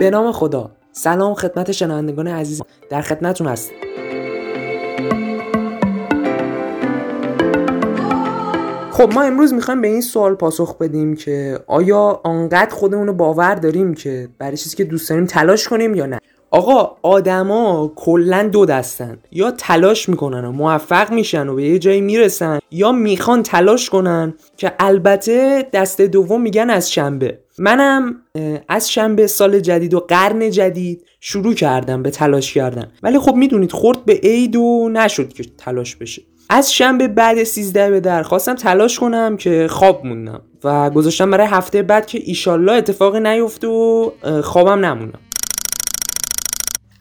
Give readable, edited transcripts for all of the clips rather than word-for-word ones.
به نام خدا. سلام خدمت شنوندگان عزیز، در خدمتتون هستم. خب ما امروز میخوایم به این سوال پاسخ بدیم که آیا انقدر خودمونو باور داریم که برای چیزی که دوست داریم تلاش کنیم یا نه؟ آقا آدما کلا دو دستن، یا تلاش میکنن و موفق میشن و به یه جایی میرسن، یا میخوان تلاش کنن که البته دسته دوم میگن از شنبه. منم از شنبه سال جدید و قرن جدید شروع کردم به تلاش کردن، ولی خب میدونید خورد به عید و نشد که تلاش بشه. از شنبه بعد 13 به در خواستم تلاش کنم که خواب موندم و گذاشتم برای هفته بعد که ایشالله اتفاقی نیفته و خوابم نمونم.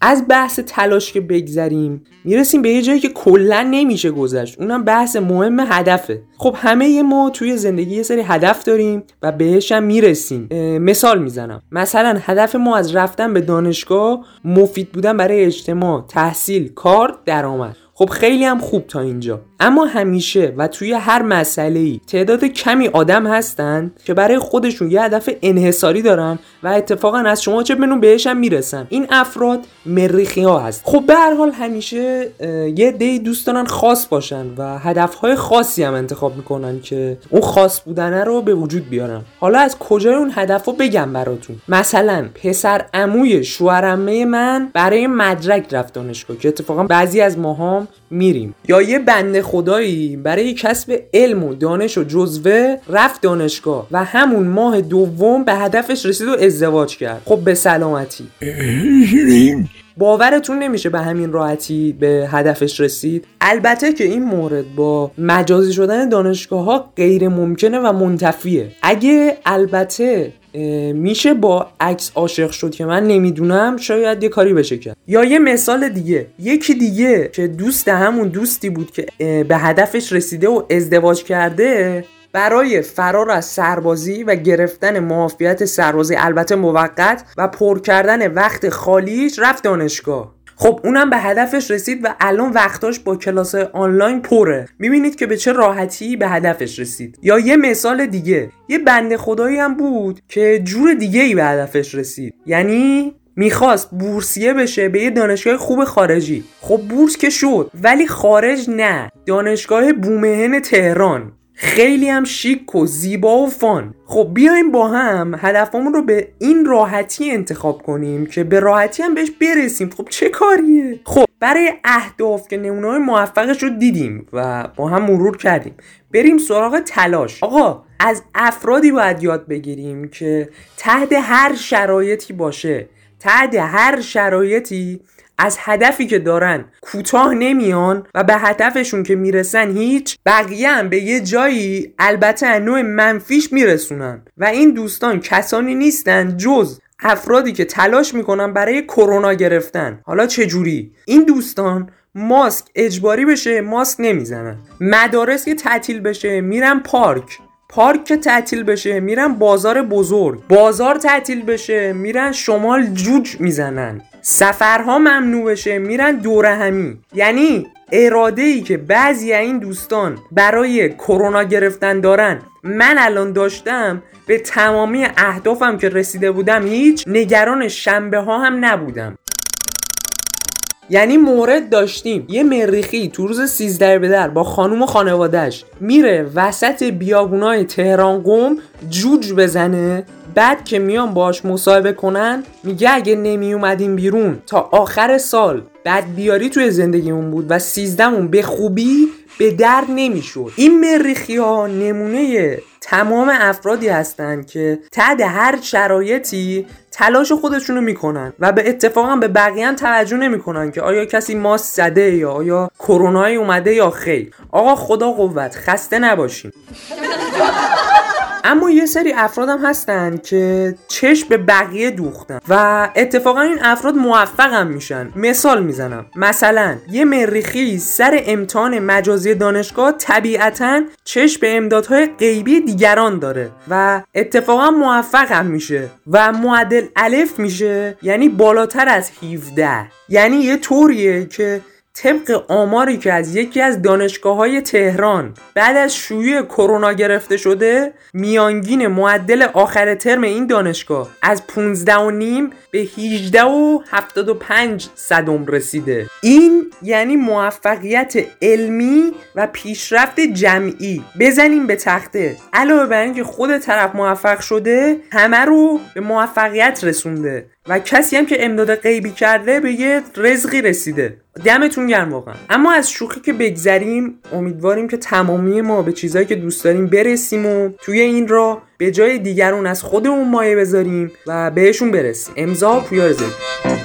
از بحث تلاش که بگذریم میرسیم به یه جایی که کلا نمیشه گذشت، اونم بحث مهم هدفه. خب همه ما توی زندگی یه سری هدف داریم و بهش هم میرسیم. مثال میزنم، مثلا هدف ما از رفتن به دانشگاه مفید بودن برای اجتماع، تحصیل، کار، درآمد. خب خیلی هم خوب تا اینجا، اما همیشه و توی هر مسئله‌ای تعداد کمی آدم هستن که برای خودشون یه هدف انحصاری دارن و اتفاقا از شما چه بنون بهش هم میرسن. این افراد مریخی‌ها هست. خب به هر حال همیشه یه عده‌ای دوست دارن خاص باشن و هدف‌های خاصی هم انتخاب میکنن که اون خاص بودنه رو به وجود بیارن. حالا از کجای اون هدفو بگم براتون؟ مثلا پسر عموی شوهر عمه من برای مدرک رفت دانشگاه که اتفاقا بعضی از ماها میریم، یا یه بنده خدایی برای کسب علم و دانش و جزوه رفت دانشگاه و همون ماه دوم به هدفش رسید و ازدواج کرد، خب به سلامتی. باورتون نمیشه به همین راحتی به هدفش رسید. البته که این مورد با مجازی شدن دانشگاه ها غیر ممکنه و منتفیه. اگه البته میشه با عکس عاشق شد که من نمیدونم، شاید یه کاری بشه کرد. یا یه مثال دیگه، یکی دیگه که دوست همون دوستی بود که به هدفش رسیده و ازدواج کرده، برای فرار از سربازی و گرفتن معافیت سربازی البته موقت و پر کردن وقت خالیش رفت دانشگاه. خب اونم به هدفش رسید و الان وقتاش با کلاس آنلاین پره. میبینید که به چه راحتی به هدفش رسید. یا یه مثال دیگه، یه بنده خدایی هم بود که جور دیگه‌ای به هدفش رسید، یعنی میخواست بورسیه بشه به یه دانشگاه خوب خارجی. خب بورس که شد، ولی خارج نه، دانشگاه بومهن تهران، خیلی هم شیک و زیبا و فان. خب بیایم با هم هدفمون رو به این راحتی انتخاب کنیم که به راحتی هم بهش برسیم. خب چه کاریه؟ خب برای اهداف که نمونه‌های موفقش رو دیدیم و با هم مرور کردیم، بریم سراغ تلاش. آقا از افرادی باید یاد بگیریم که تحت هر شرایطی باشه، تحت هر شرایطی از هدفی که دارن کوتاه نمیان و به هدفشون که میرسن هیچ، بقیه هم به یه جایی البته نوع منفیش میرسونن. و این دوستان کسانی نیستن جز افرادی که تلاش میکنن برای کرونا گرفتن. حالا چجوری؟ این دوستان ماسک اجباری بشه ماسک نمیزنن، مدارس که تعطیل بشه میرن پارک، پارک که تعطیل بشه میرن بازار بزرگ، بازار تعطیل بشه میرن شمال جوج میزنن، سفرها ممنوع بشه میرن دوره همی. یعنی اراده ای که بعضی از این دوستان برای کرونا گرفتن دارن، من الان داشتم به تمامی اهدافم که رسیده بودم هیچ، نگران شنبه ها هم نبودم. یعنی مورد داشتیم، یه مریخی تو روز 13 بدر با خانوم و خانوادهش میره وسط بیابونای تهران قم جوج بزنه، بعد که میان باش مصاحبه کنن میگه اگه نمی اومدیم بیرون تا آخر سال بعد بیاری توی زندگیمون بود و 13مون به خوبی به در نمیشد. این مریخی ها نمونه تمام افرادی هستن که تحت هر شرایطی تلاش خودشونو میکنن و به اتفاقا به بقیه هم توجه نمیکنن که آیا کسی ماسک زده یا آیا کرونایی اومده یا خیر. آقا خدا قوت، خسته نباشین. اما یه سری افراد هم هستن که چشم به بقیه دوختن و اتفاقا این افراد موفق هم میشن. مثال میزنم، مثلا یه مریخی سر امتحان مجازی دانشگاه طبیعتاً چشم به امدادهای غیبی دیگران داره و اتفاقا موفق هم میشه و معادل الف میشه، یعنی بالاتر از 17. یعنی یه طوریه که طبق آماری که از یکی از دانشگاه‌های تهران بعد از شیوع کرونا گرفته شده، میانگین معدل آخر ترم این دانشگاه از 15.5 به 18.75 رسیده. این یعنی موفقیت علمی و پیشرفت جمعی. بزنیم به تخته. علاوه بر اینکه خود طرف موفق شده، همه رو به موفقیت رسونده و کسی هم که امداد غیبی کرده به یه رزقی رسیده. دمتون گرم واقعا. اما از شوخی که بگذریم، امیدواریم که تمامی ما به چیزایی که دوست داریم برسیم و توی این راه به جای دیگرون از خودمون مایه بذاریم و بهشون برسیم. امضا پویا رزقی.